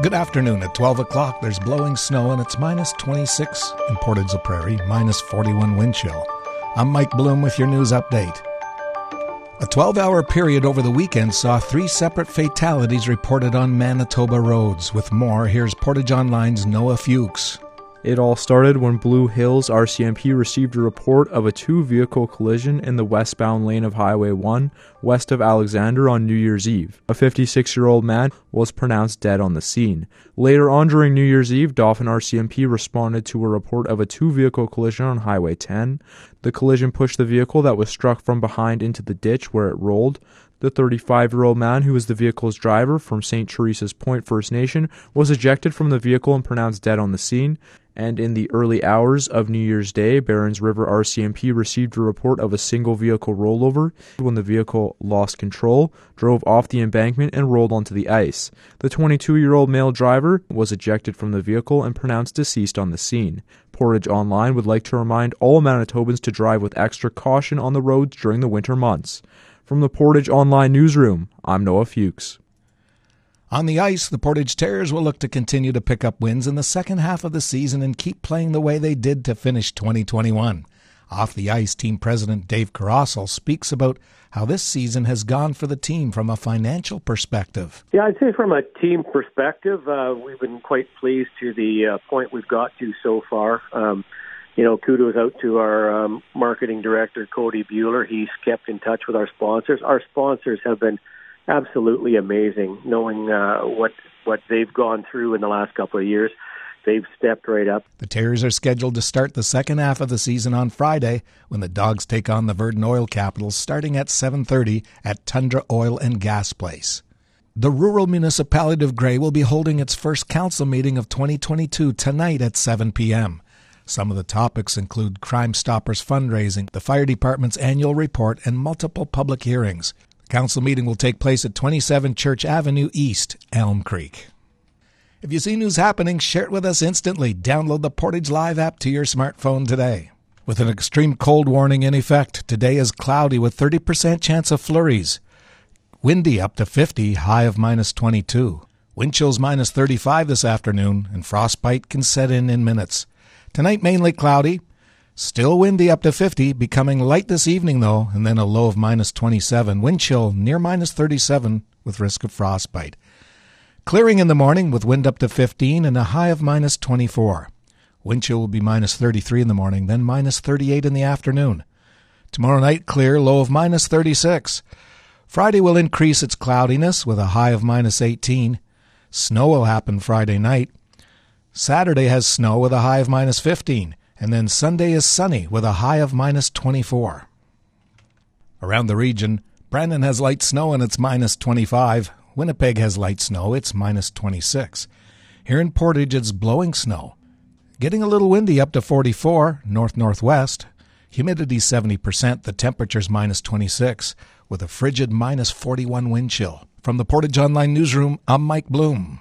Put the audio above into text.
Good afternoon. At 12 o'clock, there's blowing snow and it's minus 26 in Portage la Prairie, minus 41 wind chill. I'm Mike Bloom with your news update. A 12-hour period over the weekend saw 3 separate fatalities reported on Manitoba roads. With more, here's Portage Online's Noah Fuchs. It all started when Blue Hills RCMP received a report of a 2-vehicle collision in the westbound lane of Highway 1 west of Alexander on New Year's Eve. A 56-year-old man was pronounced dead on the scene. Later on during New Year's Eve, Dauphin RCMP responded to a report of a 2-vehicle collision on Highway 10. The collision pushed the vehicle that was struck from behind into the ditch where it rolled. The 35-year-old man, who was the vehicle's driver from St. Teresa's Point First Nation, was ejected from the vehicle and pronounced dead on the scene. And in the early hours of New Year's Day, Barrons River RCMP received a report of a single-vehicle rollover when the vehicle lost control, drove off the embankment, and rolled onto the ice. The 22-year-old male driver was ejected from the vehicle and pronounced deceased on the scene. Portage Online would like to remind all Manitobans to drive with extra caution on the roads during the winter months. From the Portage Online newsroom, I'm Noah Fuchs. On the ice, the Portage Terriers will look to continue to pick up wins in the second half of the season and keep playing the way they did to finish 2021. Off the ice, team president Dave Carrossel speaks about how this season has gone for the team from a financial perspective. Yeah, I'd say from a team perspective, we've been quite pleased to the point we've got to so far. Kudos out to our marketing director, Cody Bueller. He's kept in touch with our sponsors. Our sponsors have been absolutely amazing, knowing what they've gone through in the last couple of years. They've stepped right up. The Terriers are scheduled to start the second half of the season on Friday when the Dogs take on the Verdon Oil Capitals starting at 7:30 at Tundra Oil and Gas Place. The Rural Municipality of Gray will be holding its first council meeting of 2022 tonight at 7 p.m. Some of the topics include Crime Stoppers fundraising, the fire department's annual report, and multiple public hearings. The council meeting will take place at 27 Church Avenue East, Elm Creek. If you see news happening, share it with us instantly. Download the Portage Live app to your smartphone today. With an extreme cold warning in effect, today is cloudy with 30% chance of flurries. Windy up to 50, high of minus 22. Wind chills minus 35 this afternoon, and frostbite can set in minutes. Tonight, mainly cloudy, still windy up to 50, becoming light this evening though, and then a low of minus 27. Wind chill near minus 37 with risk of frostbite. Clearing in the morning with wind up to 15 and a high of minus 24. Wind chill will be minus 33 in the morning, then minus 38 in the afternoon. Tomorrow night, clear, low of minus 36. Friday will increase its cloudiness with a high of minus 18. Snow will happen Friday night. Saturday has snow with a high of minus 15, and then Sunday is sunny with a high of minus 24. Around the region, Brandon has light snow and it's minus 25. Winnipeg has light snow, it's minus 26. Here in Portage, it's blowing snow. Getting a little windy up to 44, north-northwest. Humidity 70%, the temperature's minus 26, with a frigid minus 41 wind chill. From the Portage Online newsroom, I'm Mike Bloom.